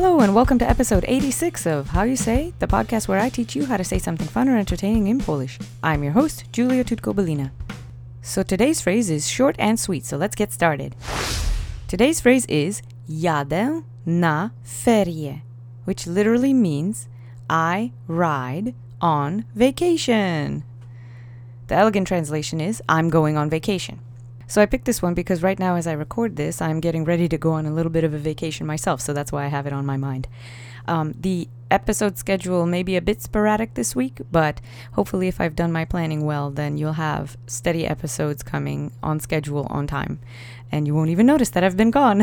Hello and welcome to episode 86 of How You Say, the podcast where I teach you how to say something fun or entertaining in Polish. I'm your host, Julia Tudko Belina. So today's phrase is short and sweet, so let's get started. Today's phrase is jadę na ferie, which literally means I ride on vacation. The elegant translation is I'm going on vacation. So I picked this one because right now as I record this, I'm getting ready to go on a little bit of a vacation myself, so that's why I have it on my mind. The episode schedule may be a bit sporadic this week, but hopefully if I've done my planning well, then you'll have steady episodes coming on schedule, on time, and you won't even notice that I've been gone.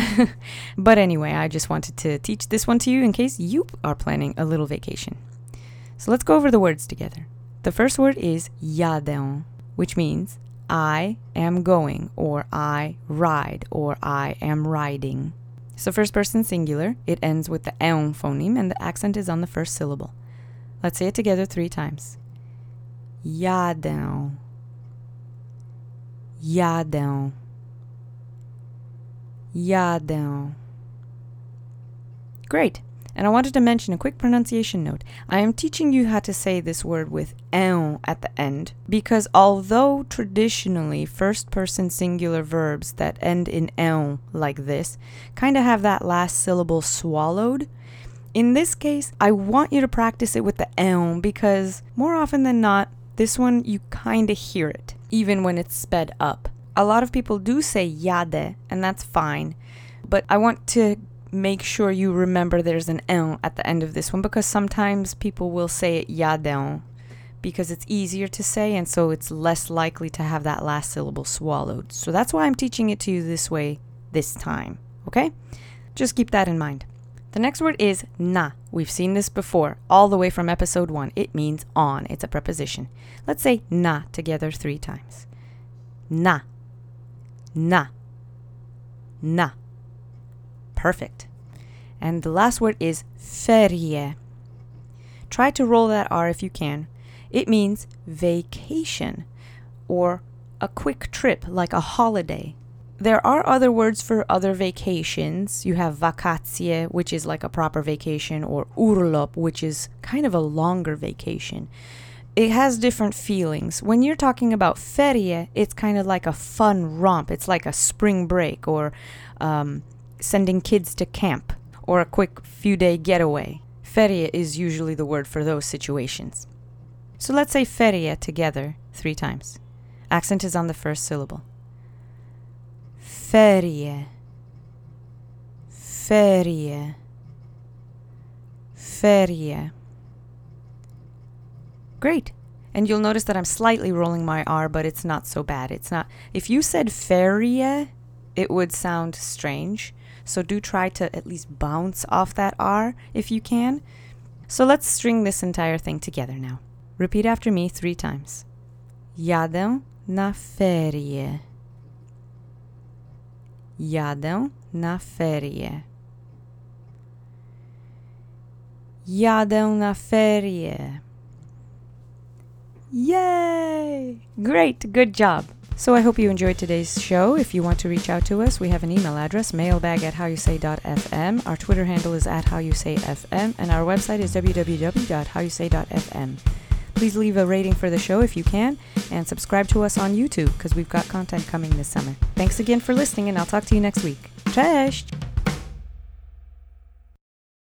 But anyway, I just wanted to teach this one to you in case you are planning a little vacation. So let's go over the words together. The first word is jadę, which means I am going, or I ride, or I am riding. So first person singular, it ends with the ę phoneme and the accent is on the first syllable. Let's say it together three times. Jadę. Jadę. Jadę. Great. And I wanted to mention a quick pronunciation note. I am teaching you how to say this word with ę at the end because although traditionally first-person singular verbs that end in ę like this kind of have that last syllable swallowed, in this case, I want you to practice it with the ę because more often than not, this one you kind of hear it, even when it's sped up. A lot of people do say jadę, and that's fine, but I want to make sure you remember there's an ę at the end of this one because sometimes people will say it jadę because it's easier to say and so it's less likely to have that last syllable swallowed. So that's why I'm teaching it to you this way this time, okay? Just keep that in mind. The next word is na. We've seen this before all the way from episode 1. It means on. It's a preposition. Let's say na together three times. Na. Na. Na. Perfect. And the last word is ferie. Try to roll that R if you can. It means vacation or a quick trip, like a holiday. There are other words for other vacations. You have wakacje, which is like a proper vacation, or urlop, which is kind of a longer vacation. It has different feelings. When you're talking about ferie, it's kind of like a fun romp. It's like a spring break or sending kids to camp, or a quick few-day getaway. Ferie is usually the word for those situations. So let's say ferie together three times. Accent is on the first syllable. Ferie. Ferie. Ferie. Great. And you'll notice that I'm slightly rolling my R, but it's not so bad. It's not. If you said ferie, it would sound strange. So do try to at least bounce off that R if you can. So let's string this entire thing together now. Repeat after me three times. Jadę na ferie. Jadę na ferie. Jadę na ferie. Yay! Great, good job. So I hope you enjoyed today's show. If you want to reach out to us, we have an email address, mailbag@howyousay.fm. Our Twitter handle is @howyousayfm, and our website is www.howyousay.fm. Please leave a rating for the show if you can, and subscribe to us on YouTube because we've got content coming this summer. Thanks again for listening, and I'll talk to you next week. Cześć!